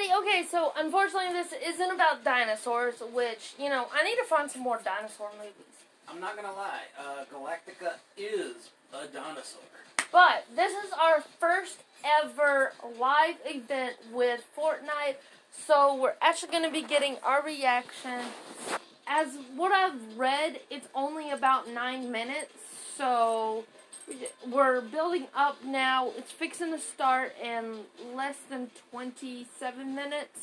Betty, okay, so unfortunately this isn't about dinosaurs, which, you know, I need to find some more dinosaur movies. I'm not gonna lie, Galactica is a dinosaur. But this is our first ever live event with Fortnite, so we're actually gonna be getting our reaction. As what I've read, it's only about 9 minutes, so we're building up now. It's fixing to start in less than 27 minutes.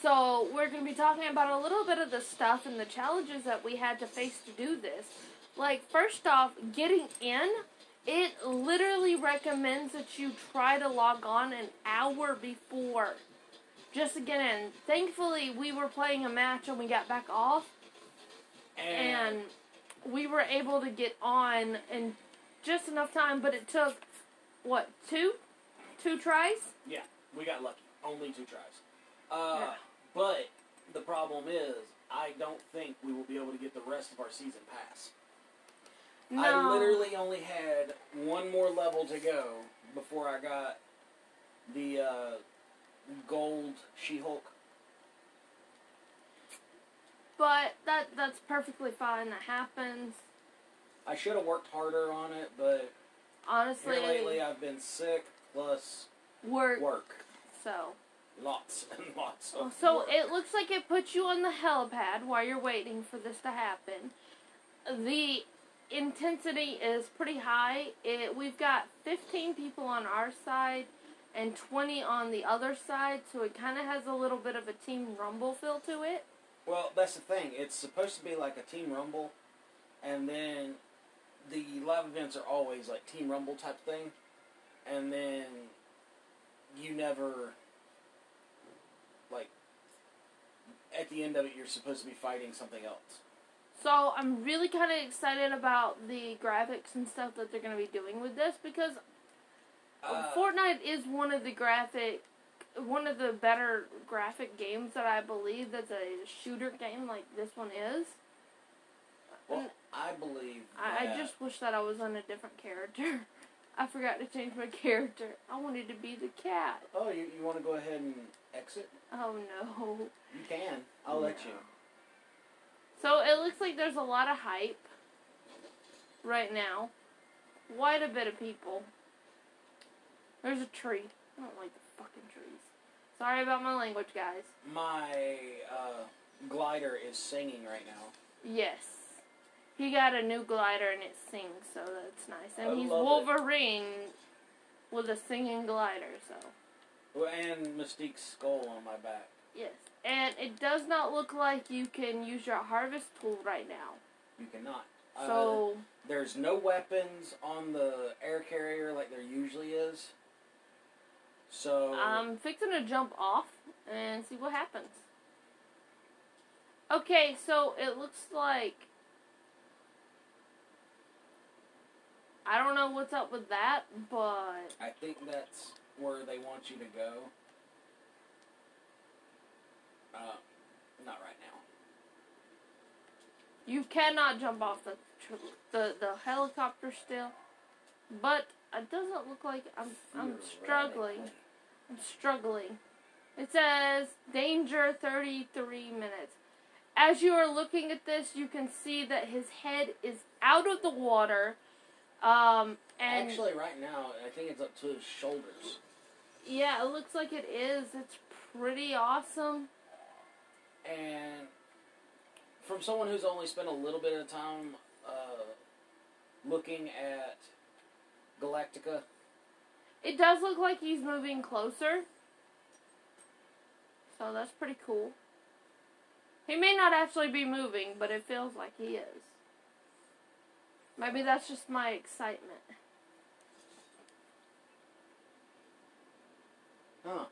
So we're going to be talking about a little bit of the stuff and the challenges that we had to face to do this. Like, first off, getting in, it literally recommends that you try to log on an hour before just to get in. Thankfully, we were playing a match and we got back off. And we were able to get on and just enough time, but it took, what, two tries? Yeah, we got lucky. Only 2 tries. Yeah. But the problem is, I don't think we will be able to get the rest of our season pass. No. I literally only had one more level to go before I got the gold She-Hulk. But that's perfectly fine. That happens. I should have worked harder on it, but honestly, lately I've been sick plus work. So lots and lots of work. So it looks like it puts you on the helipad while you're waiting for this to happen. The intensity is pretty high. We've got 15 people on our side and 20 on the other side, so it kind of has a little bit of a Team Rumble feel to it. Well, that's the thing. It's supposed to be like a Team Rumble, and then the live events are always like Team Rumble type thing. And then you never, like, at the end of it, you're supposed to be fighting something else. So I'm really kind of excited about the graphics and stuff that they're going to be doing with this, because Fortnite is one of the better graphic games that I believe that's a shooter game like this one is. Well, I believe I just wish that I was on a different character. I forgot to change my character. I wanted to be the cat. Oh, you want to go ahead and exit? Oh, no. You can. I'll let you. So, it looks like there's a lot of hype right now. Quite a bit of people. There's a tree. I don't like the fucking trees. Sorry about my language, guys. My glider is singing right now. Yes. He got a new glider and it sings, so that's nice. And he's Wolverine with a singing glider, so. Well, and Mystique's skull on my back. Yes. And it does not look like you can use your harvest tool right now. You cannot. So there's no weapons on the air carrier like there usually is. So I'm fixing to jump off and see what happens. Okay, so it looks like I don't know what's up with that, but I think that's where they want you to go. Not right now. You cannot jump off the helicopter still, but it doesn't look like I'm struggling. Right. I'm struggling. It says danger 33 minutes. As you are looking at this, you can see that his head is out of the water. And actually, right now, I think it's up to his shoulders. Yeah, it looks like it is. It's pretty awesome. And from someone who's only spent a little bit of time looking at Galactica, it does look like he's moving closer. So that's pretty cool. He may not actually be moving, but it feels like he is. Maybe that's just my excitement. Huh.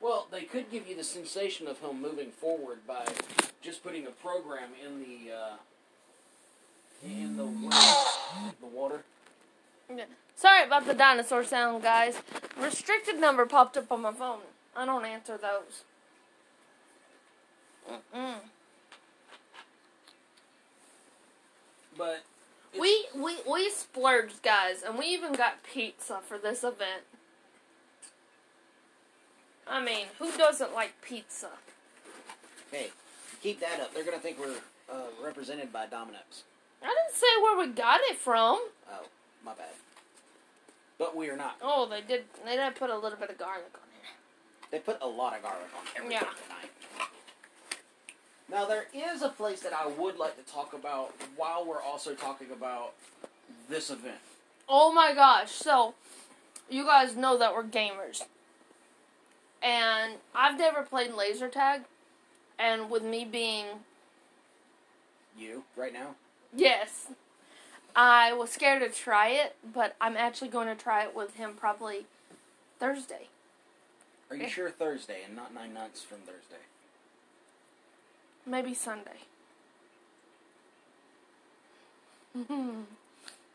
Well, they could give you the sensation of him moving forward by just putting a program in the water. Yeah. Sorry about the dinosaur sound, guys. Restricted number popped up on my phone. I don't answer those. Mm-mm. But we splurged, guys, and we even got pizza for this event. I mean, who doesn't like pizza? Hey, keep that up. They're going to think we're represented by Dominos. I didn't say where we got it from. Oh, my bad. But we are not. Oh, they did. They did put a little bit of garlic on it. They put a lot of garlic on everything tonight. Now, there is a place that I would like to talk about while we're also talking about this event. Oh my gosh, so, you guys know that we're gamers. And I've never played laser tag. And with me being... You, right now? Yes. I was scared to try it, but I'm actually going to try it with him probably Thursday. Are you sure Thursday and not 9 months from Thursday? Maybe Sunday.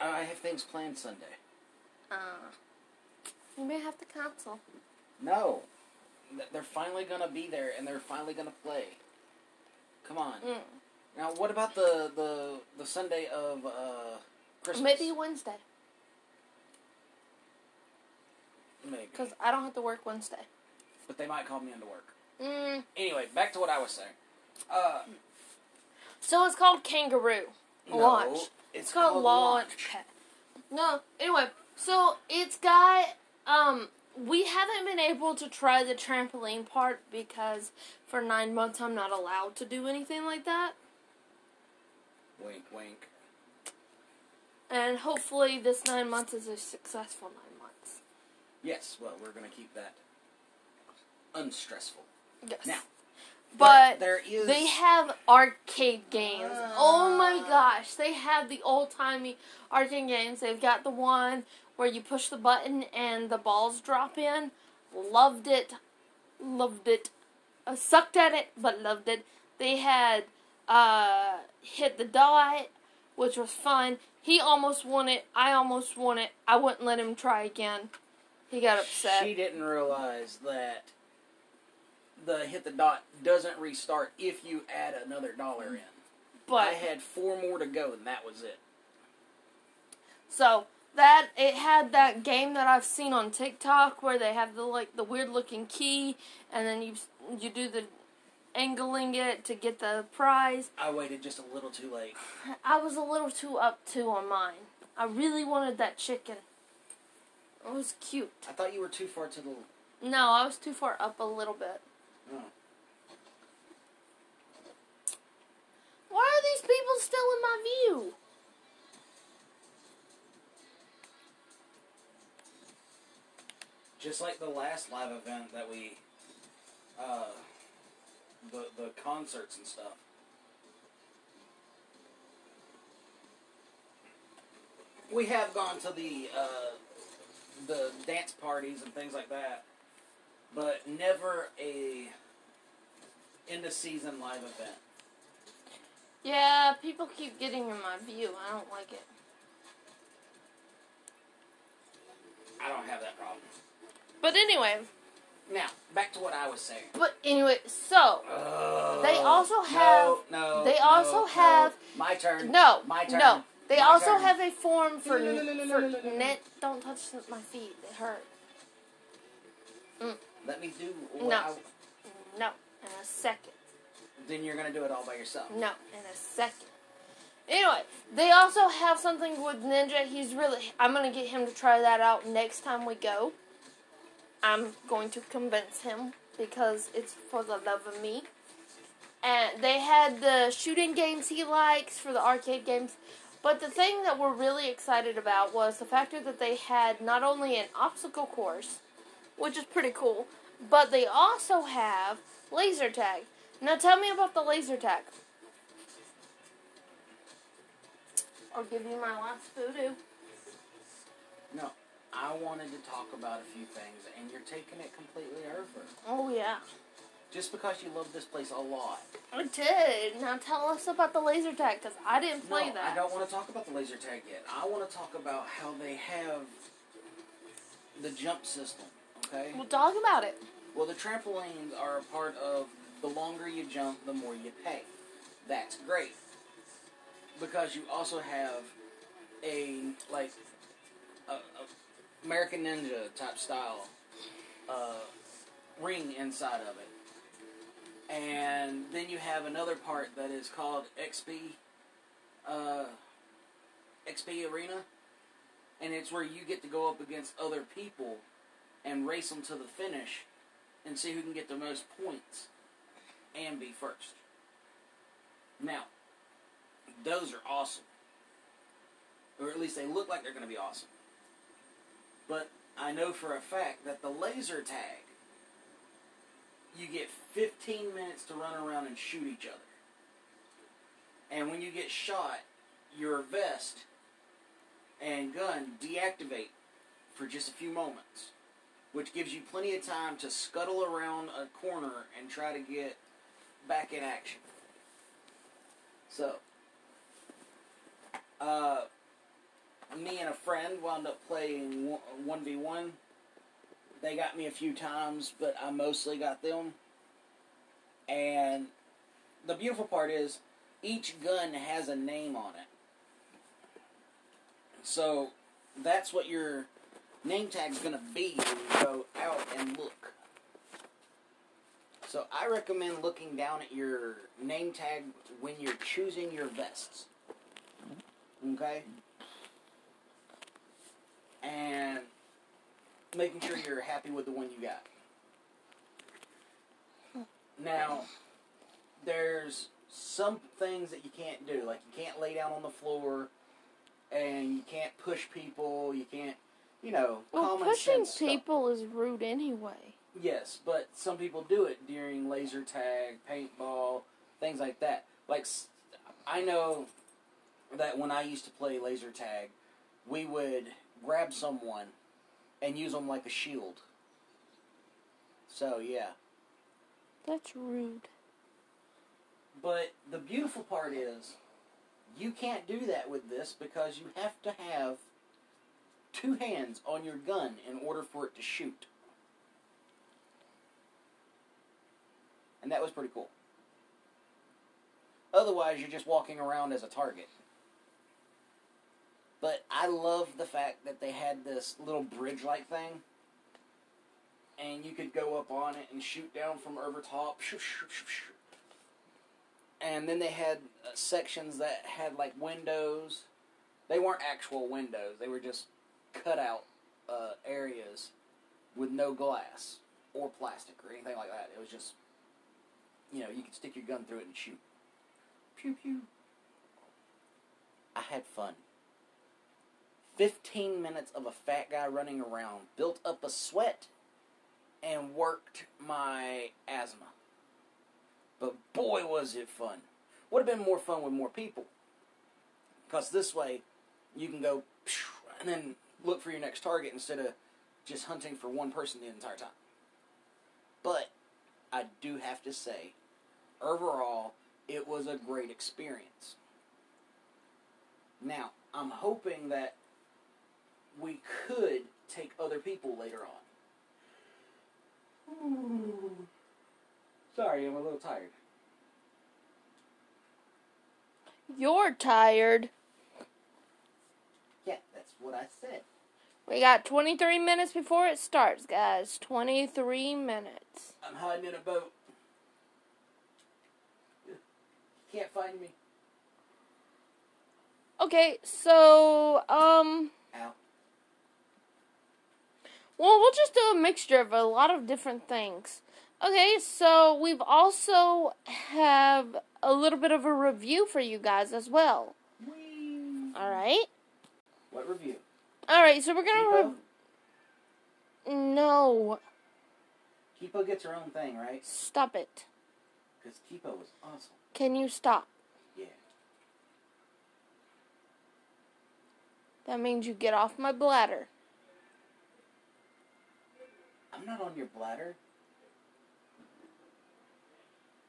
I have things planned Sunday. You may have to cancel. No. They're finally going to be there, and they're finally going to play. Come on. Mm. Now, what about the Sunday of Christmas? Maybe Wednesday. Maybe. Because I don't have to work Wednesday. But they might call me into work. Mm. Anyway, back to what I was saying. So it's called Kangaroo Launch. No, it's called Launch. No, anyway, so it's got, we haven't been able to try the trampoline part because for 9 months I'm not allowed to do anything like that. Wink, wink. And hopefully this 9 months is a successful 9 months. Yes, well, we're going to keep that unstressful. Yes. Now. But there is... they have arcade games. Oh my gosh. They have the old-timey arcade games. They've got the one where you push the button and the balls drop in. Loved it. Loved it. I sucked at it, but loved it. They had Hit the Dot, which was fun. He almost won it. I almost won it. I wouldn't let him try again. He got upset. She didn't realize that... the Hit the Dot doesn't restart if you add another dollar in. But I had 4 more to go, and that was it. So, that, it had that game that I've seen on TikTok, where they have the, like, the weird-looking key, and then you do the angling it to get the prize. I waited just a little too late. I was a little too up to on mine. I really wanted that chicken. It was cute. I thought you were too far to the... No, I was too far up a little bit. Oh. Why are these people still in my view? Just like the last live event that we, the concerts and stuff. We have gone to the dance parties and things like that, but never a end-of-season live event. Yeah, people keep getting in my view. I don't like it. I don't have that problem. But anyway. Now, back to what I was saying. But anyway, so, they also have... No, they also have... My turn. They also have a form for net... Don't touch my feet. They hurt. Mm. Let me do what No, in a second. Then you're going to do it all by yourself. No, in a second. Anyway, they also have something with Ninja. I'm going to get him to try that out next time we go. I'm going to convince him because it's for the love of me. And they had the shooting games he likes for the arcade games. But the thing that we're really excited about was the fact that they had not only an obstacle course, which is pretty cool, but they also have laser tag. Now tell me about the laser tag. I'll give you my last voodoo. No, I wanted to talk about a few things, and you're taking it completely over. Oh, yeah. Just because you love this place a lot. I did. Now tell us about the laser tag, because I didn't play that. No, I don't want to talk about the laser tag yet. I want to talk about how they have the jump system, okay? Well, talk about it. Well, the trampolines are a part of the longer you jump, the more you pay. That's great. Because you also have a American Ninja type style ring inside of it. And then you have another part that is called XP Arena, and it's where you get to go up against other people and race them to the finish and see who can get the most points and be first. Now, those are awesome. Or at least they look like they're going to be awesome. But I know for a fact that the laser tag, you get 15 minutes to run around and shoot each other. And when you get shot, your vest and gun deactivate for just a few moments, which gives you plenty of time to scuttle around a corner and try to get back in action. So, me and a friend wound up playing 1v1. They got me a few times, but I mostly got them. And the beautiful part is, each gun has a name on it. So, that's what your name tag's going to be when you go out and look. So, I recommend looking down at your name tag when you're choosing your vests. Okay? And making sure you're happy with the one you got. Now, there's some things that you can't do. Like, you can't lay down on the floor, and you can't push people, you can't, you know, well, pushing people is rude anyway. Yes, but some people do it during laser tag, paintball, things like that. Like, I know that when I used to play laser tag, we would grab someone and use them like a shield. So, yeah. That's rude. But the beautiful part is, you can't do that with this because you have to have two hands on your gun in order for it to shoot. And that was pretty cool. Otherwise, you're just walking around as a target. But I love the fact that they had this little bridge-like thing. And you could go up on it and shoot down from over top. And then they had sections that had, like, windows. They weren't actual windows. They were just cut-out areas with no glass or plastic or anything like that. It was just, you know, you could stick your gun through it and shoot. Pew, pew. I had fun. 15 minutes of a fat guy running around, built up a sweat, and worked my asthma. But boy, was it fun. Would have been more fun with more people. Because this way, you can go, and then look for your next target instead of just hunting for one person the entire time. But, I do have to say, overall, it was a great experience. Now, I'm hoping that we could take other people later on. Ooh. Sorry, I'm a little tired. You're tired? Yeah, that's what I said. We got 23 minutes before it starts, guys. 23 minutes. I'm hiding in a boat. You can't find me. Okay, so, Ow. Well, we'll just do a mixture of a lot of different things. Okay, so we've also have a little bit of a review for you guys as well. Whee. All right. What review? All right, so we're going to... No. Kipo gets her own thing, right? Stop it. Because Kipo was awesome. Can you stop? Yeah. That means you get off my bladder. I'm not on your bladder.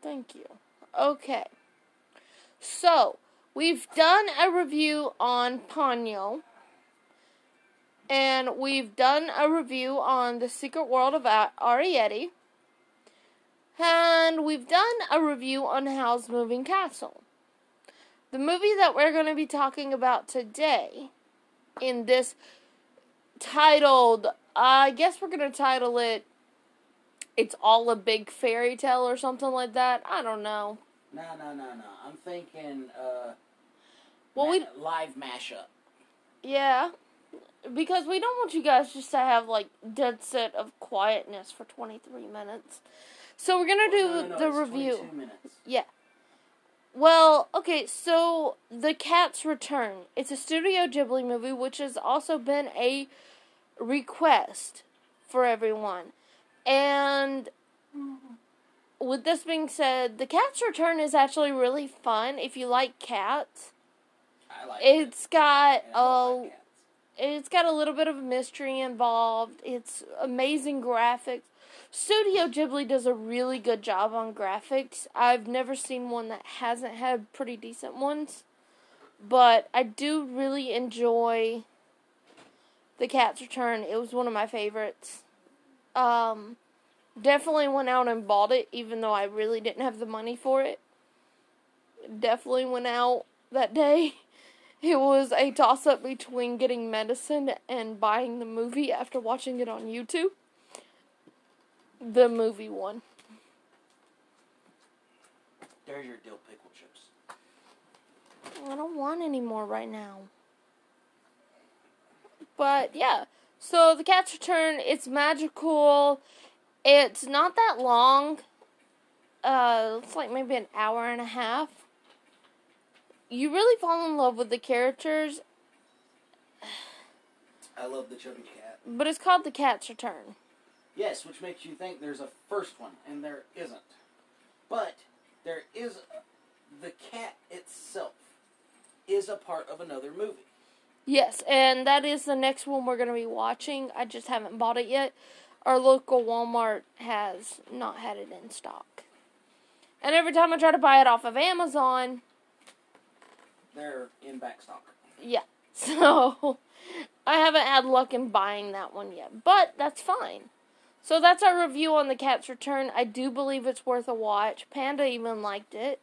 Thank you. Okay. So, we've done a review on Ponyo. And we've done a review on The Secret World of Arrietty. And we've done a review on Howl's Moving Castle. The movie that we're going to be talking about today, in this titled, I guess we're going to title it it's all a big fairy tale or something like that. I don't know. No. I'm thinking live mashup. Yeah. Because we don't want you guys just to have, like, dead set of quietness for 23 minutes. So we're going to do the review. 22 minutes. Yeah. Well, okay, so The Cat's Return. It's a Studio Ghibli movie, which has also been a request for everyone. And with this being said, The Cat's Return is actually really fun if you like cats. I like it. It's got a little bit of mystery involved. It's amazing graphics. Studio Ghibli does a really good job on graphics. I've never seen one that hasn't had pretty decent ones. But I do really enjoy The Cat's Return. It was one of my favorites. Definitely went out and bought it, even though I really didn't have the money for it. Definitely went out that day. It was a toss-up between getting medicine and buying the movie after watching it on YouTube. The movie one. There's your dill pickle chips. I don't want any more right now. But, yeah. So, The Cat's Return, it's magical. It's not that long. It's like maybe an hour and a half. You really fall in love with the characters. I love the chubby cat. But it's called The Cat's Return. Yes, which makes you think there's a first one, and there isn't. But there is... The cat itself is a part of another movie. Yes, and that is the next one we're going to be watching. I just haven't bought it yet. Our local Walmart has not had it in stock. And every time I try to buy it off of Amazon... They're in back stock. Yeah, so I haven't had luck in buying that one yet, but that's fine. So that's our review on The Cat's Return. I do believe it's worth a watch. Panda even liked it.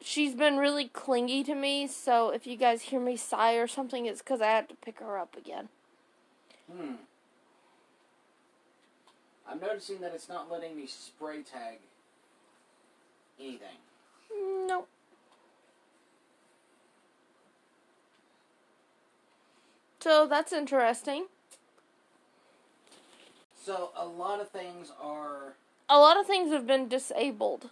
She's been really clingy to me, so if you guys hear me sigh or something, it's because I had to pick her up again. I'm noticing that it's not letting me spray tag anything. Nope. So, that's interesting. So, a lot of things have been disabled.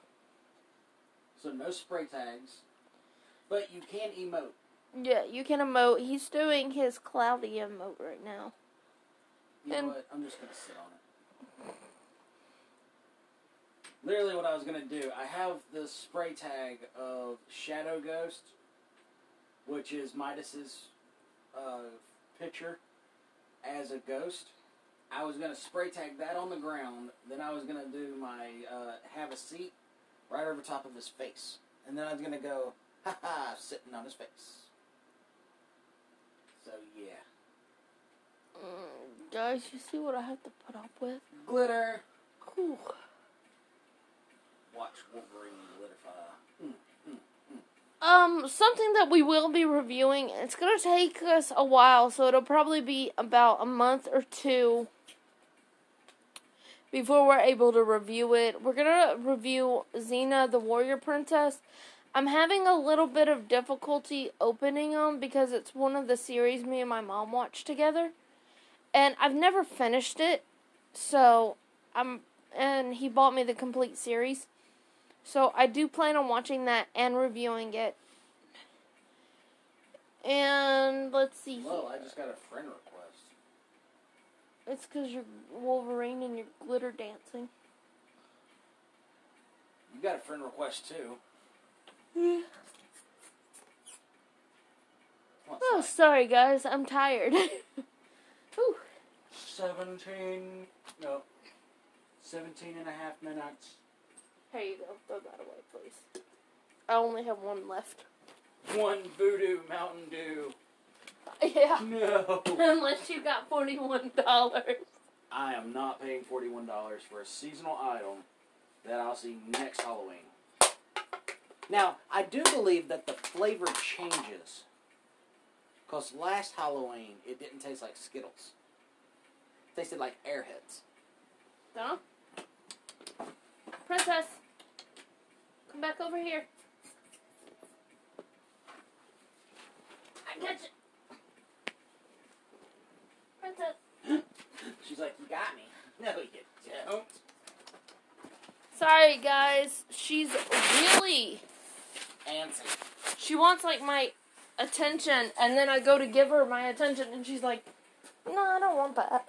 So, no spray tags. But you can emote. Yeah, you can emote. He's doing his cloudy emote right now. You know what? I'm just going to sit on it. Literally what I was going to do, I have the spray tag of Shadow Ghost, which is Midas's picture as a ghost. I was going to spray tag that on the ground, then I was going to do my have a seat right over top of his face. And then I was going to go, ha-ha, sitting on his face. So, yeah. Guys, you see what I have to put up with? Glitter! Cool. Watch Wolverine glitterfy. Something that we will be reviewing, it's going to take us a while, so it'll probably be about a month or two before we're able to review it. We're going to review Xena the Warrior Princess. I'm having a little bit of difficulty opening them because it's one of the series me and my mom watched together. And I've never finished it, so and he bought me the complete series. So, I do plan on watching that and reviewing it. And, let's see. Well, I just got a friend request. It's because you're Wolverine and you're glitter dancing. You got a friend request, too. Yeah. Oh, sorry, guys. I'm tired. Ooh. 17 and a half minutes. There you go. Throw that away, please. I only have one left. One Voodoo Mountain Dew. Yeah. No. Unless you got $41. I am not paying $41 for a seasonal item that I'll see next Halloween. Now, I do believe that the flavor changes. Because last Halloween, it didn't taste like Skittles. It tasted like Airheads. Huh? Princess, come back over here. I got you. Princess. She's like, you got me. No, you don't. Sorry, guys. She's really antsy. She wants, like, my attention, and then I go to give her my attention, and she's like, no, I don't want that.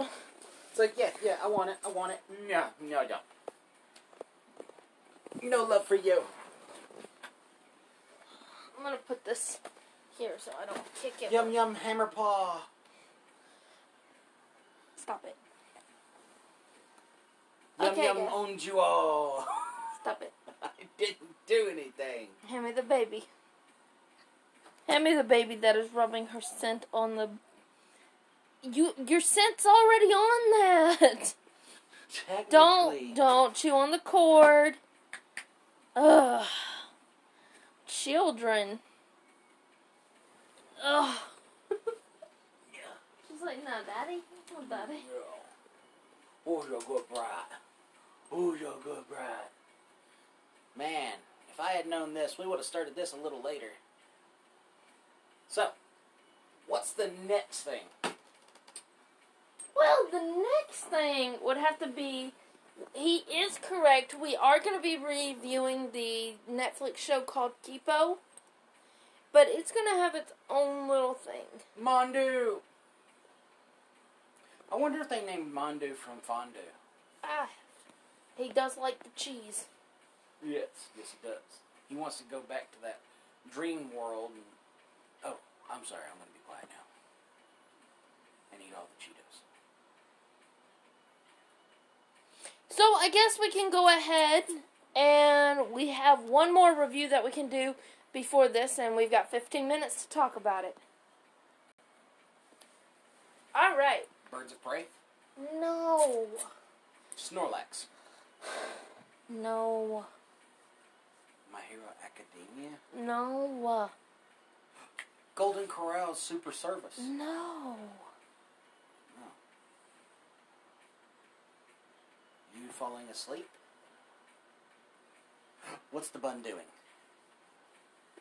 It's like, yeah, I want it. No, I don't. No love for you. I'm gonna put this here so I don't kick it. Yum, yum, hammer paw. Stop it. Yum, okay, yum, owned you all. Stop it. I didn't do anything. Hand me the baby. Hand me the baby that is rubbing her scent on the... Your scent's already on that. Don't chew on the cord. Ugh. Children. Ugh. She's like, no, Daddy. No, Daddy. Yeah. Oh, you're a good bride. Man, if I had known this, we would have started this a little later. So, what's the next thing? Well, the next thing would have to be, he is correct, we are going to be reviewing the Netflix show called Kipo, but it's going to have its own little thing. Mondu. I wonder if they named Mondu from Fondue. Ah, he does like the cheese. Yes he does. He wants to go back to that dream world. And, oh, I'm sorry, I'm going to be quiet now. And eat all the Cheetos. So, I guess we can go ahead, and we have one more review that we can do before this, and we've got 15 minutes to talk about it. Alright. Birds of Prey? No. Snorlax? No. My Hero Academia? No. Golden Corral Super Service? No. You falling asleep? What's the bun doing?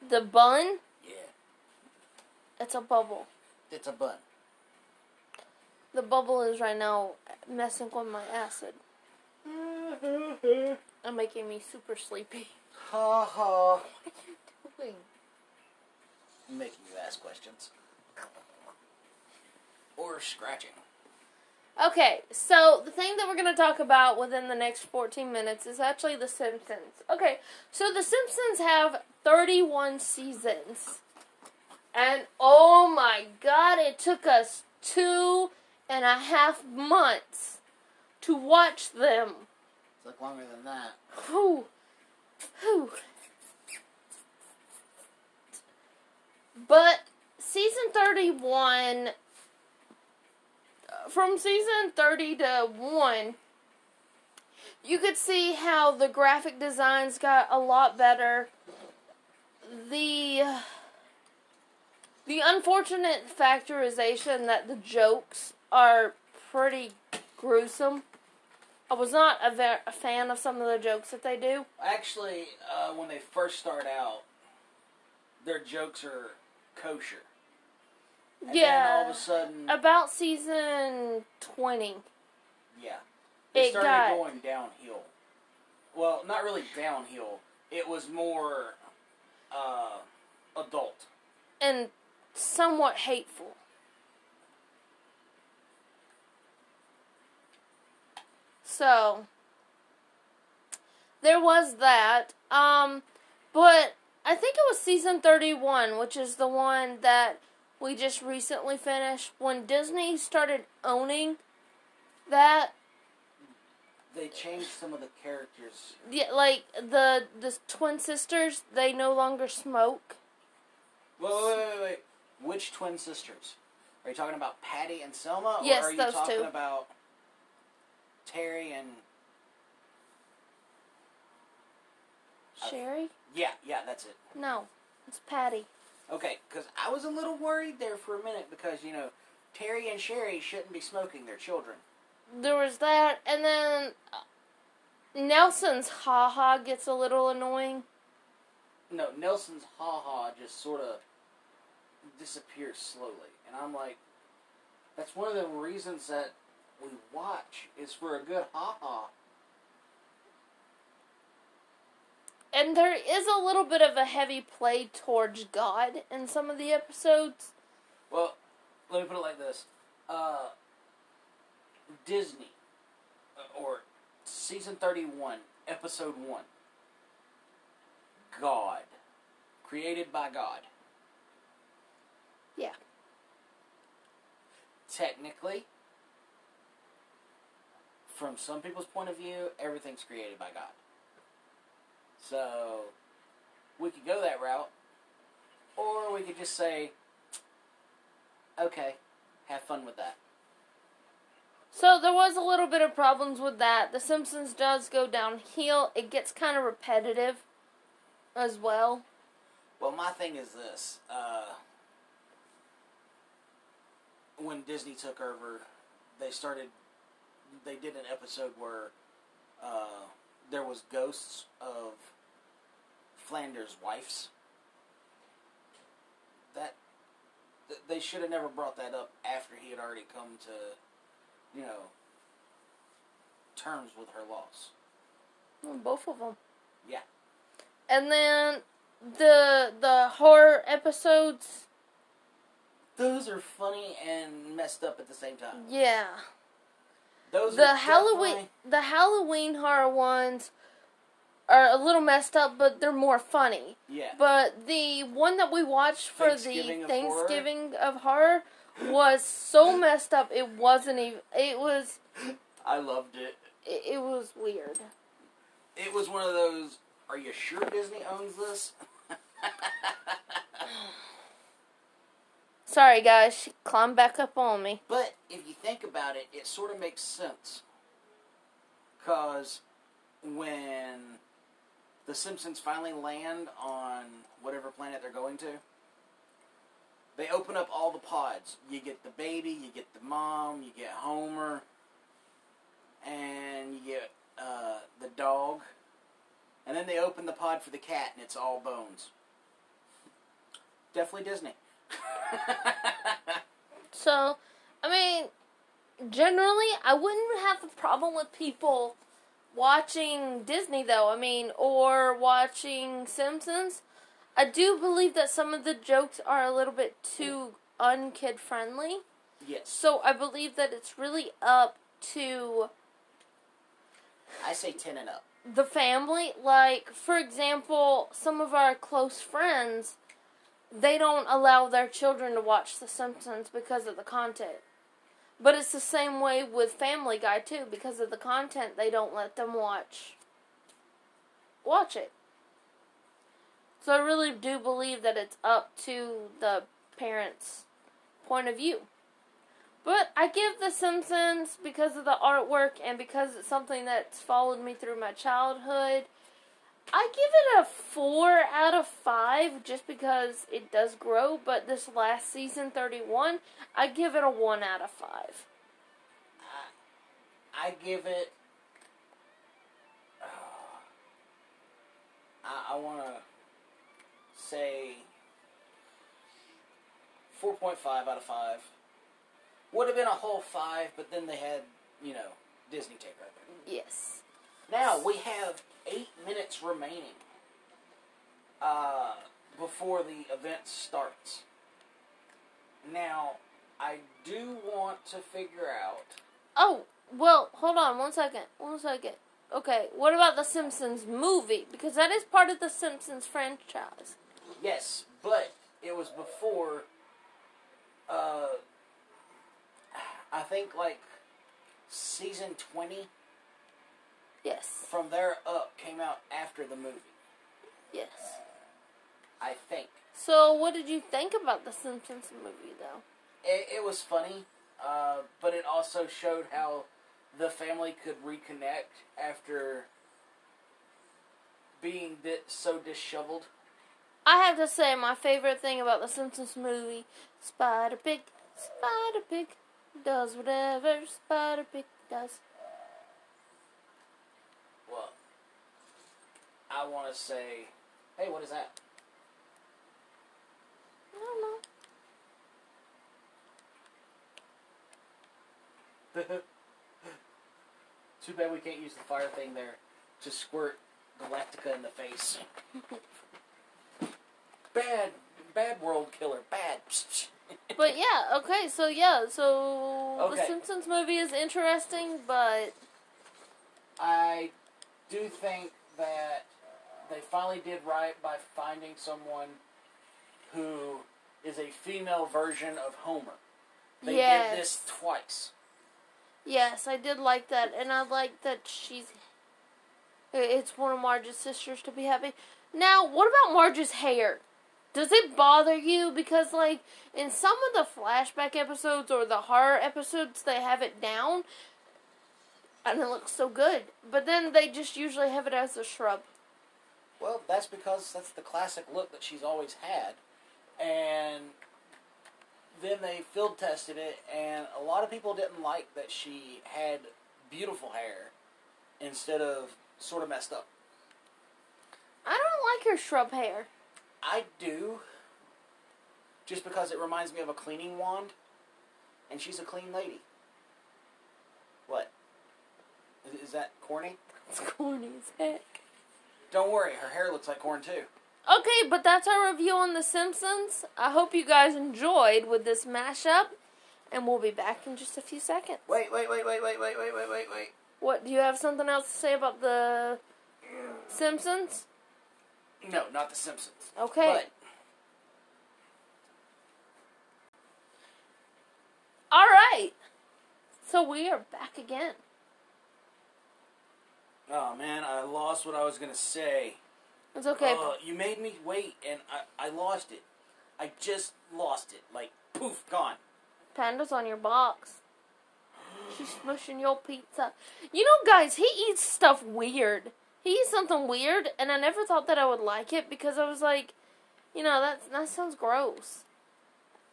The bun? Yeah. It's a bubble. It's a bun. The bubble is right now messing with my acid. And making me super sleepy. Ha ha. What are you doing? I'm making you ask questions. Or scratching. Okay, so the thing that we're going to talk about within the next 14 minutes is actually The Simpsons. Okay, so The Simpsons have 31 seasons. And, oh my God, it took us 2.5 months to watch them. It took longer than that. Whew. But season 31... From season 30 to 1, you could see how the graphic designs got a lot better. The unfortunate factorization that the jokes are pretty gruesome. I was not a fan of some of the jokes that they do. Actually, when they first start out, their jokes are kosher. And yeah, then all of a sudden, about season 20. Yeah, it started going downhill. Well, not really downhill. It was more adult and somewhat hateful. So there was that. But I think it was season 31, which is the one that we just recently finished. When Disney started owning that, they changed some of the characters. Yeah, like the twin sisters, they no longer smoke. Wait. Which twin sisters? Are you talking about Patty and Selma? Yes, or are you talking about Terry and Sherry? Yeah, that's it. No, it's Patty. Okay, because I was a little worried there for a minute because, you know, Terry and Sherry shouldn't be smoking their children. There was that, and then Nelson's ha-ha gets a little annoying. No, Nelson's ha-ha just sort of disappears slowly. And I'm like, that's one of the reasons that we watch is for a good ha-ha. And there is a little bit of a heavy play towards God in some of the episodes. Well, let me put it like this. Disney, or Season 31, Episode 1. God. Created by God. Yeah. Technically, from some people's point of view, everything's created by God. So, we could go that route, or we could just say, okay, have fun with that. So, there was a little bit of problems with that. The Simpsons does go downhill. It gets kind of repetitive as well. Well, my thing is this. When Disney took over, they did an episode where there was ghosts of Flanders' wives. They should have never brought that up after he had already come to... you know, terms with her loss. Well, both of them. Yeah. And then the horror episodes. Those are funny and messed up at the same time. Yeah. The Halloween horror ones are a little messed up, but they're more funny. Yeah. But the one that we watched for Thanksgiving of Horror was so messed up, it wasn't even, it was... I loved it. It was weird. It was one of those, are you sure Disney owns this? Sorry guys, she climbed back up on me. But, if you think about it, it sort of makes sense. Because, when the Simpsons finally land on whatever planet they're going to, they open up all the pods. You get the baby, you get the mom, you get Homer, and you get the dog. And then they open the pod for the cat, and it's all bones. Definitely Disney. So, I mean, generally, I wouldn't have a problem with people watching Disney, though. I mean, or watching Simpsons. I do believe that some of the jokes are a little bit too un-kid friendly. Yes. So I believe that it's really up to... I say 10 and up. The family. Like, for example, some of our close friends, they don't allow their children to watch The Simpsons because of the content. But it's the same way with Family Guy, too. Because of the content, they don't let them watch it. So I really do believe that it's up to the parents' point of view. But I give The Simpsons, because of the artwork and because it's something that's followed me through my childhood, I give it a 4 out of 5 just because it does grow. But this last season, 31, I give it a 1 out of 5. I give it... I want to... say 4.5 out of 5. Would have been a whole 5, but then they had, you know, Disney take over. Yes. Now, we have 8 minutes remaining before the event starts. Now, I do want to figure out... Oh, well, hold on one second. Okay, what about The Simpsons movie? Because that is part of The Simpsons franchise. Yes, but it was before, I think, like, season 20? Yes. From there up came out after the movie. Yes. I think. So, what did you think about The Simpsons movie, though? It was funny, but it also showed how the family could reconnect after being so disheveled. I have to say, my favorite thing about The Simpsons movie, Spider Pig does whatever Spider Pig does. Well, I want to say, hey, what is that? I don't know. Too bad we can't use the fire thing there to squirt Galactica in the face. Bad world killer. Bad. But yeah, okay, so the Simpsons movie is interesting, but I do think that they finally did right by finding someone who is a female version of Homer. They did this twice. Yes, I did like that, and I like that it's one of Marge's sisters to be happy. Now, what about Marge's hair? Does it bother you? Because, like, in some of the flashback episodes or the horror episodes, they have it down, and it looks so good. But then they just usually have it as a shrub. Well, that's because that's the classic look that she's always had, and then they field tested it, and a lot of people didn't like that she had beautiful hair instead of sort of messed up. I don't like her shrub hair. I do, just because it reminds me of a cleaning wand, and she's a clean lady. What? Is that corny? It's corny as heck. Don't worry, her hair looks like corn too. Okay, but that's our review on The Simpsons. I hope you guys enjoyed with this mashup, and we'll be back in just a few seconds. Wait. What, do you have something else to say about The Simpsons? No, not The Simpsons. Okay. But... all right. So we are back again. Oh, man, I lost what I was going to say. It's okay. You made me wait, and I lost it. I just lost it. Like, poof, gone. Panda's on your box. She's smushing your pizza. You know, guys, he eats stuff weird. He eats something weird, and I never thought that I would like it, because I was like, you know, that sounds gross.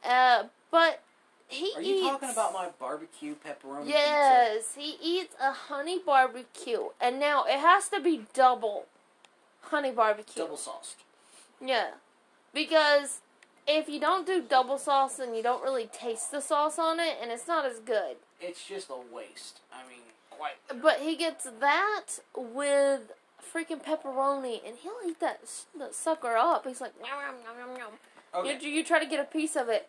But he eats... Are you talking about my barbecue pepperoni pizza? Yes, he eats a honey barbecue, and now it has to be double. Honey barbecue. Double sauced. Yeah. Because if you don't do double sauce, then you don't really taste the sauce on it, and it's not as good. It's just a waste. I mean, quite. But he gets that with freaking pepperoni, and he'll eat that sucker up. He's like, nom, nom, nom, nom. Okay. You try to get a piece of it.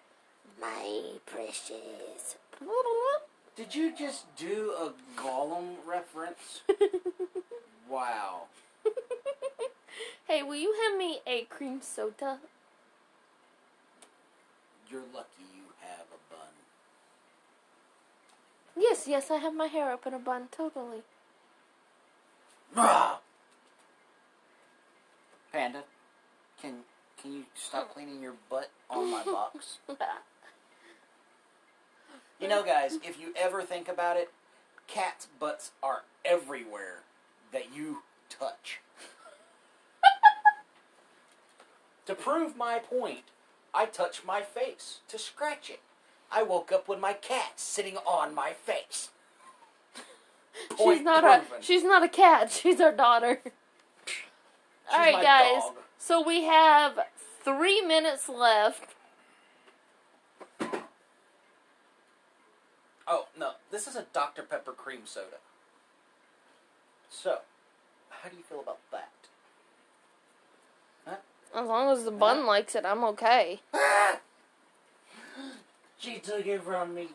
My precious. Did you just do a Gollum reference? Wow. Hey, will you hand me a cream soda? You're lucky you have a bun. Yes, I have my hair up in a bun, totally. Panda, can you stop cleaning your butt on my box? You know, guys, if you ever think about it, cats' butts are everywhere that you touch. To prove my point, I touched my face to scratch it. I woke up with my cat sitting on my face. She's not a cat. She's our daughter. All right, guys. Dog. So we have 3 minutes left. Oh, no. This is a Dr. Pepper cream soda. So, how do you feel about that? As long as the bun likes it, I'm okay. She took it from me.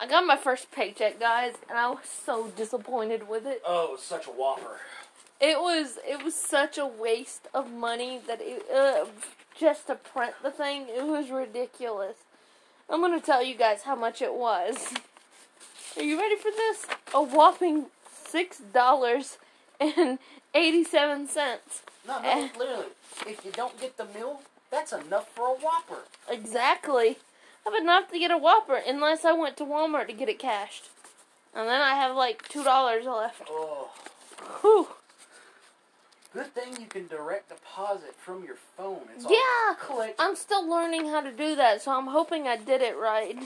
I got my first paycheck, guys, and I was so disappointed with it. Oh, it was such a whopper. It was such a waste of money that just to print the thing, it was ridiculous. I'm going to tell you guys how much it was. Are you ready for this? A whopping $6.87. No, literally, if you don't get the meal, that's enough for a Whopper. Exactly. I have enough to get a Whopper, unless I went to Walmart to get it cashed. And then I have, like, $2 left. Oh. Whew. Good thing you can direct deposit from your phone. It's all click. I'm still learning how to do that, so I'm hoping I did it right.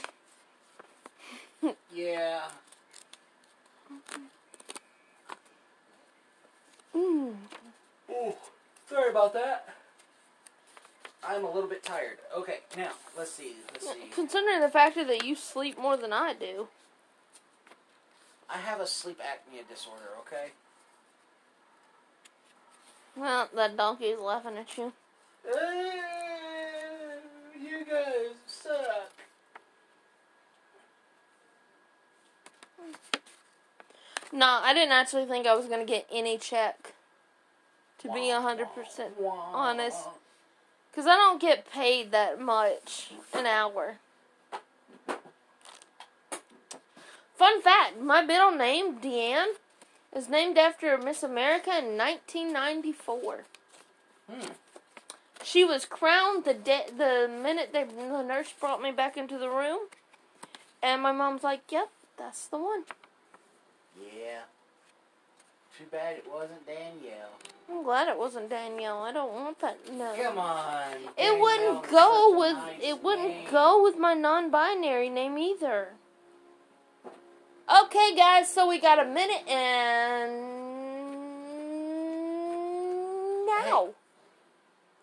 Yeah. Mmm. about that. I'm a little bit tired. Okay, now, let's see. Considering the fact that you sleep more than I do. I have a sleep apnea disorder, okay? Well, that donkey's laughing at you. You guys suck. No, I didn't actually think I was going to get any check. To be 100% honest. Because I don't get paid that much an hour. Fun fact, my middle name, Deanne, is named after Miss America in 1994. Hmm. She was crowned the minute the nurse brought me back into the room. And my mom's like, yep, that's the one. Yeah. Too bad it wasn't Danielle. I'm glad it wasn't Danielle. I don't want that. No. Come on. Danielle, it wouldn't go with nice it wouldn't name. Go with my non-binary name either. Okay, guys. So we got a minute and now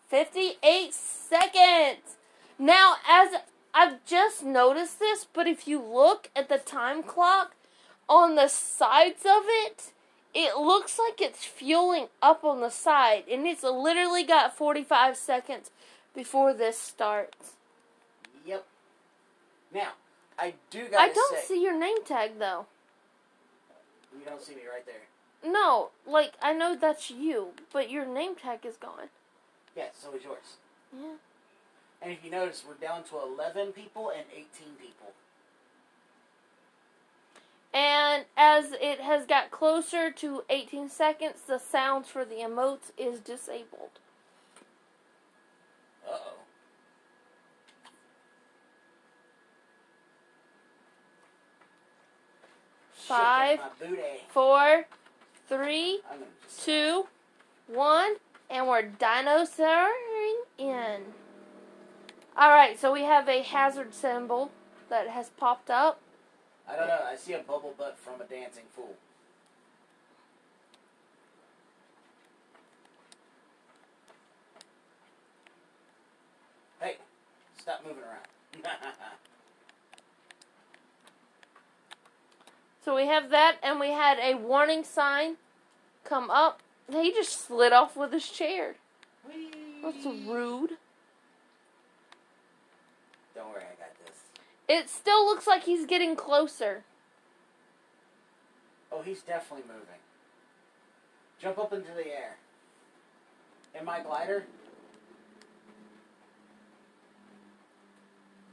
58 seconds. Now, as I've just noticed this, but if you look at the time clock on the sides of it. It looks like it's fueling up on the side, and it's literally got 45 seconds before this starts. Yep. Now, I do gotta say... I don't see your name tag, though. You don't see me right there. No, like, I know that's you, but your name tag is gone. Yeah, so is yours. Yeah. And if you notice, we're down to 11 people and 18 people. And as it has got closer to 18 seconds, the sounds for the emotes is disabled. Uh-oh. Five, 4, 3, 2, 1, and we're dinosauring in. Alright, so we have a hazard symbol that has popped up. I don't know. I see a bubble butt from a dancing fool. Hey, stop moving around. So we have that, and we had a warning sign come up. He just slid off with his chair. Whee. That's rude. Don't worry, I got this. It still looks like he's getting closer. Oh, he's definitely moving. Jump up into the air. In my glider?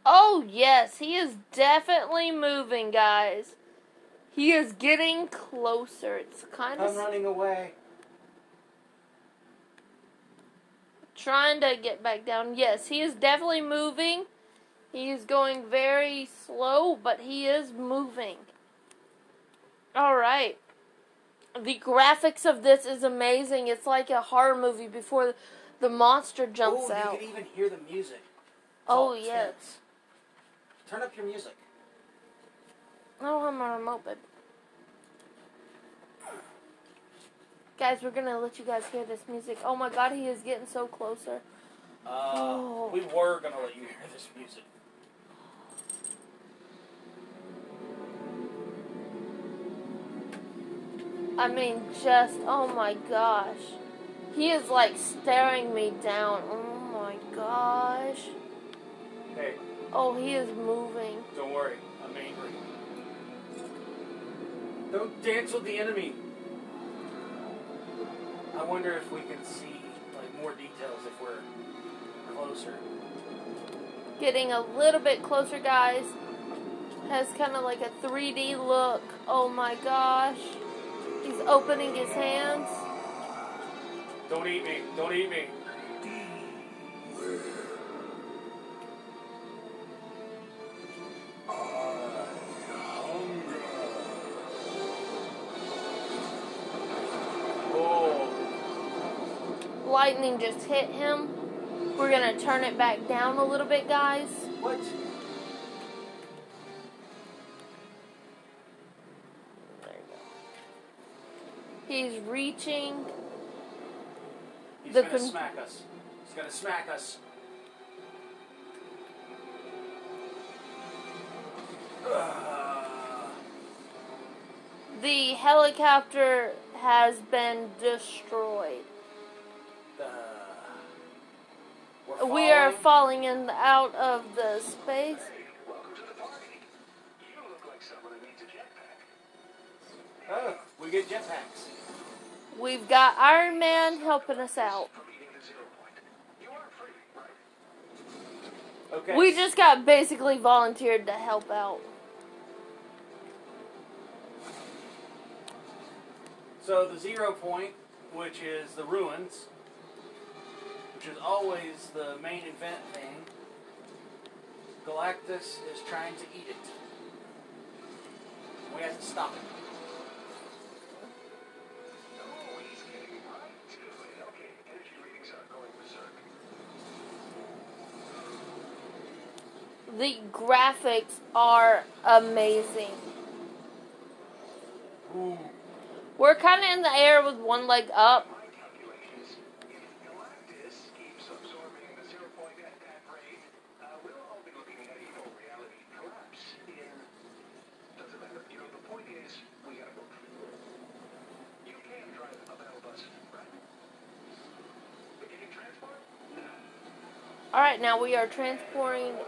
Oh, yes. He is definitely moving, guys. He is getting closer. It's kind of... I'm running away. Trying to get back down. Yes, he is definitely moving. He is going very slow, but he is moving. Alright. The graphics of this is amazing. It's like a horror movie before the monster jumps out. Oh, you can even hear the music. Oh, yes. Turn up your music. I don't have my remote, but... Guys, we're going to let you guys hear this music. Oh my god, he is getting so closer. We were going to let you hear this music. I mean, just, oh my gosh. He is like staring me down. Oh my gosh. Hey. Oh, he is moving. Don't worry, I'm angry. Don't dance with the enemy. I wonder if we can see, like, more details if we're closer. Getting a little bit closer, guys. Has kind of like a 3D look. Oh my gosh. He's opening his hands. Don't eat me. Don't eat me. Oh. Lightning just hit him. We're going to turn it back down a little bit, guys. What? He's reaching. He's gonna smack us. He's gonna smack us. The helicopter has been destroyed. We are falling in out of the space. Hey, welcome to the party. You look like someone who needs a jetpack. Oh, we get jetpacks. We've got Iron Man helping us out. Okay. We just got basically volunteered to help out. So the 0 point, which is the ruins, which is always the main event thing, Galactus is trying to eat it. We have to stop it. The graphics are amazing. Ooh. We're kind of in the air with one leg up. My calculation is, if Galactus keeps absorbing the 0 point at that rate, we'll all be looking at evil reality collapse in... Doesn't matter. You know, the point is, we gotta go. You can drive a battle bus, right? But can you transport? No. Alright, now we are transporting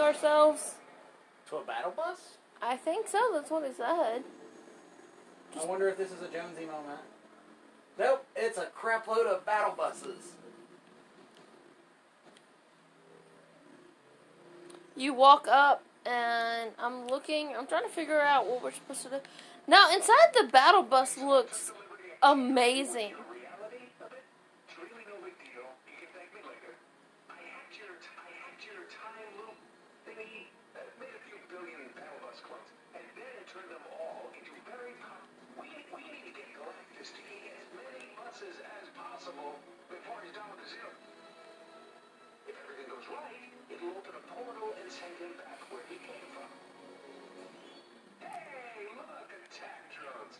ourselves to a battle bus? I think so, that's what he said. I wonder if this is a Jonesy moment. Nope, it's a crap load of battle buses. You walk up and I'm trying to figure out what we're supposed to do. Now inside the battle bus looks amazing. As possible before he's done with his hill. If everything goes right, it'll open a portal and send him back where he came from. Hey, look, attack drones.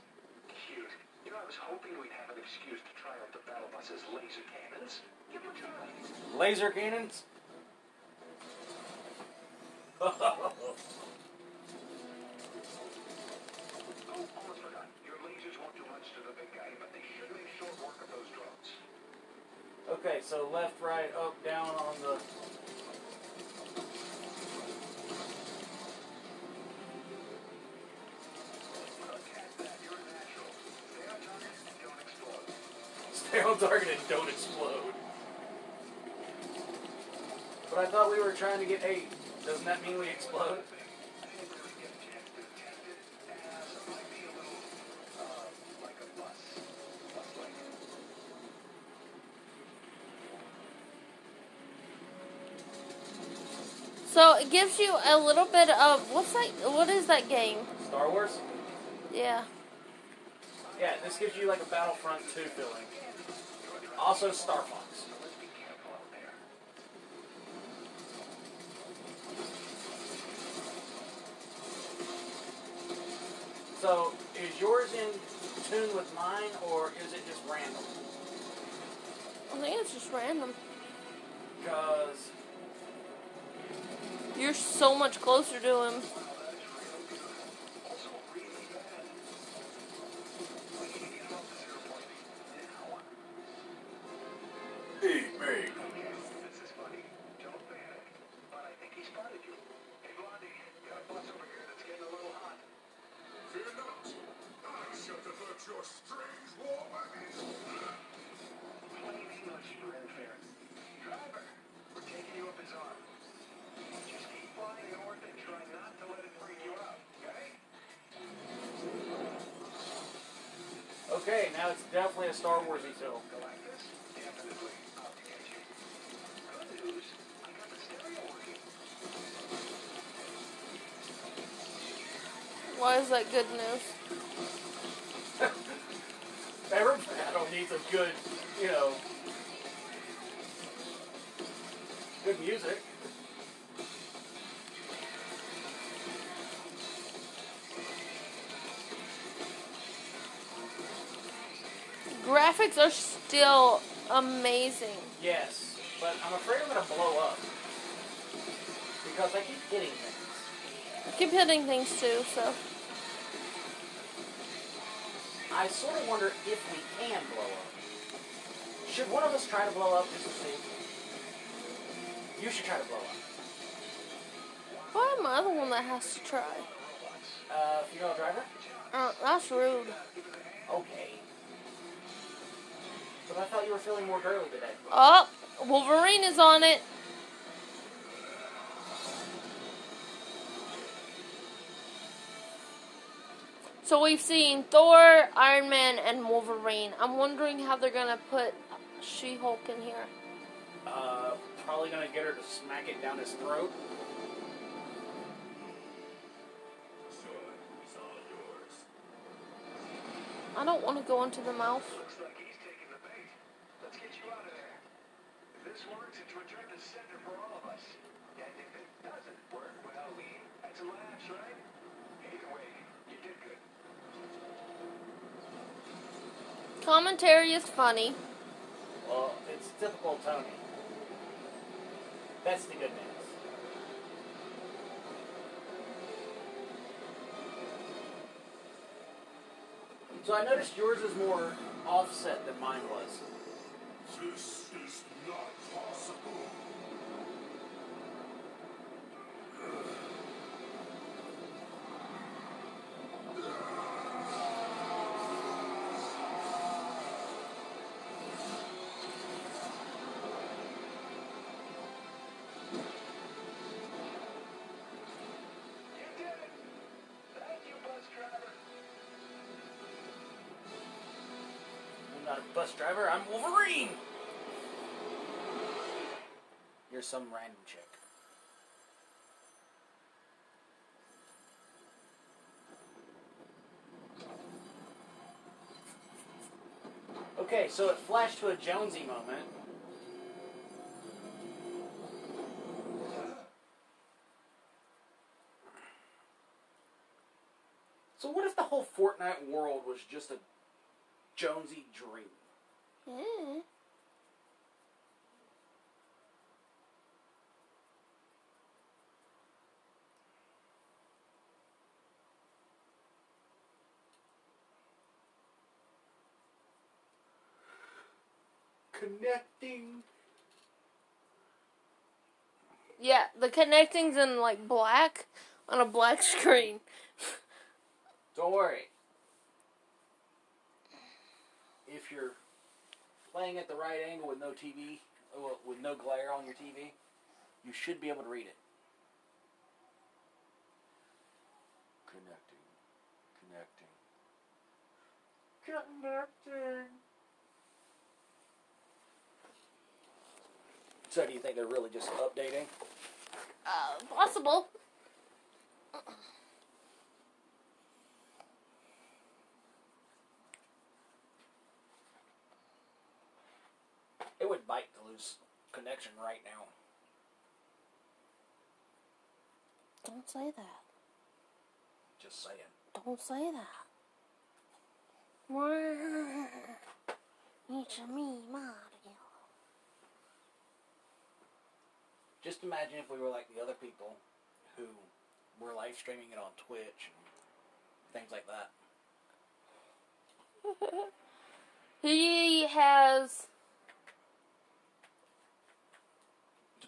Cute. You know, I was hoping we'd have an excuse to try out the battle bus's laser cannons. Give it a try. Laser cannons? Okay, so left, right, up, down on the... Stay on target and don't explode. But I thought we were trying to get 8. Doesn't that mean we explode? So it gives you a little bit of what is that game? Star Wars? Yeah. Yeah, this gives you like a Battlefront 2 feeling. Also Star Fox. So is yours in tune with mine or is it just random? I think it's just random. Because you're so much closer to him. Eat me. This is funny. Don't panic. But I think he spotted you. Hey, Blondie, got a bus over here that's getting a little hot. Fear not. I shall divert your strange war wagons. Plain English, friend fair. Driver, we're taking you up his arm. Just keep flying north and try not to let it freak you out, okay? Okay, now it's definitely a Star Wars-y film. Galactus, definitely out to get you. Good news, I got the stereo working. Why is that good news? Every battle needs a good, you know, good music. graphics are still amazing. Yes, but I'm afraid I'm going to blow up. Because I keep hitting things. I keep hitting things too, so. I sort of wonder if we can blow up. Should one of us try to blow up just to see? You should try to blow up. Why am I the one that has to try? Female driver? That's rude. Okay. But I thought you were feeling more girly today. Oh, Wolverine is on it. So we've seen Thor, Iron Man, and Wolverine. I'm wondering how they're going to put She-Hulk in here. Probably going to get her to smack it down his throat. I don't want to go into the mouth. Looks like he's taking the bait. Let's get you out of there. If this works, it's return to sender for all of us. And if it doesn't work, well, that's a lapse, right? Either way, you did good. Commentary is funny. Well, it's typical Tony. That's the good news. So I noticed yours is more offset than mine was. This is not possible. Bus driver, I'm Wolverine! You're some random chick. Okay, so it flashed to a Jonesy moment. So what if the whole Fortnite world was just a Jonesy dream? Mm. Connecting. Yeah, the connecting's in like black on a black screen. Don't worry. If you're playing at the right angle with no TV, with no glare on your TV, you should be able to read it. Connecting. So do you think they're really just updating? Possible. It would bite to lose connection right now. Don't say that. Just saying. Don't say that. It's me, Mario. Just imagine if we were like the other people who were live streaming it on Twitch and things like that. He has...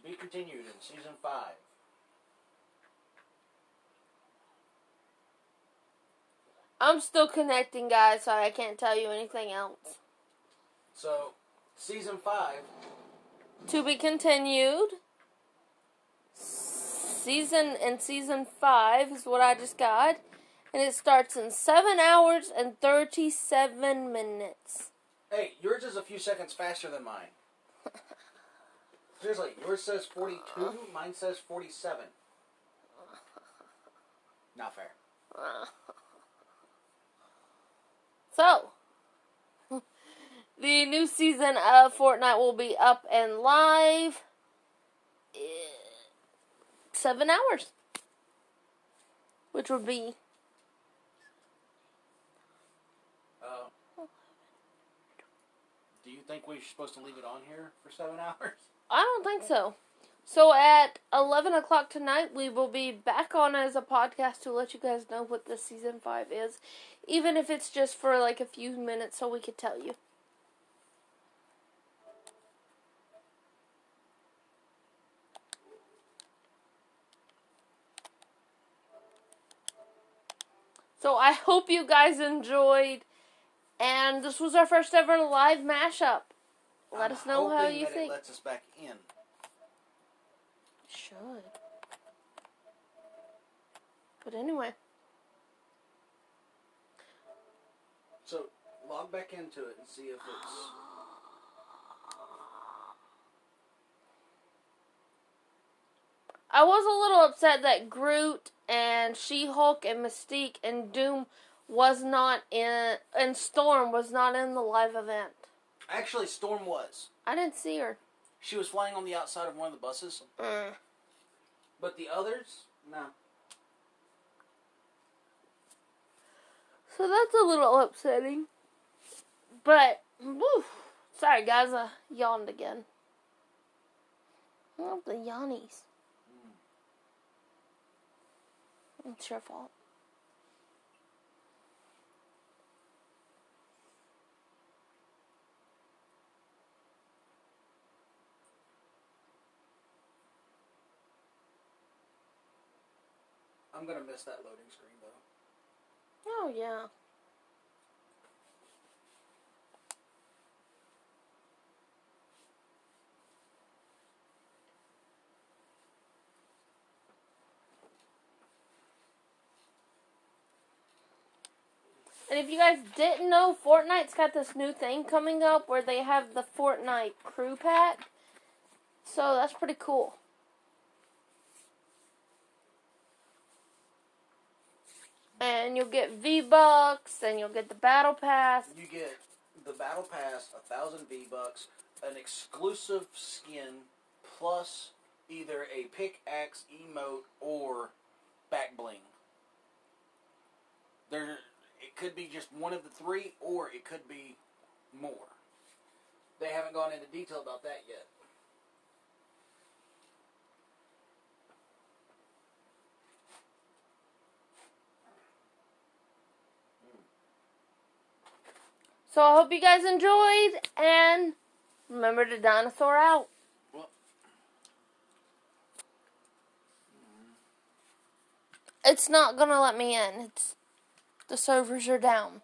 be continued in Season 5. I'm still connecting, guys, so I can't tell you anything else. So, Season 5. To be continued. Season 5 is what I just got. And it starts in 7 hours and 37 minutes. Hey, yours is a few seconds faster than mine. Seriously, yours says 42, mine says 47. Not fair. So, the new season of Fortnite will be up and live in 7 hours. Which would be... think we're supposed to leave it on here for 7 hours? I don't think so. So at 11 o'clock tonight, we will be back on as a podcast to let you guys know what the Season 5 is. Even if it's just for like a few minutes so we could tell you. So I hope you guys enjoyed. And this was our first ever live mashup. Let us know how you think. It lets us back in. Should. But anyway. So, log back into it and see if it's... I was a little upset that Groot and She-Hulk and Mystique and Doom was not in... And Storm was not in the live event. Actually, Storm was. I didn't see her. She was flying on the outside of one of the buses. But the others? No. So that's a little upsetting. But, woof. Sorry guys, I yawned again. I love the yawnies. It's your fault. I'm going to miss that loading screen, though. Oh, yeah. And if you guys didn't know, Fortnite's got this new thing coming up where they have the Fortnite crew pack. So that's pretty cool. And you'll get V-Bucks, and you'll get the Battle Pass. You get the Battle Pass, 1,000 V-Bucks, an exclusive skin, plus either a pickaxe, emote, or back bling. It could be just one of the three, or it could be more. They haven't gone into detail about that yet. So I hope you guys enjoyed, and remember to dinosaur out. What? It's not going to let me in. The servers are down.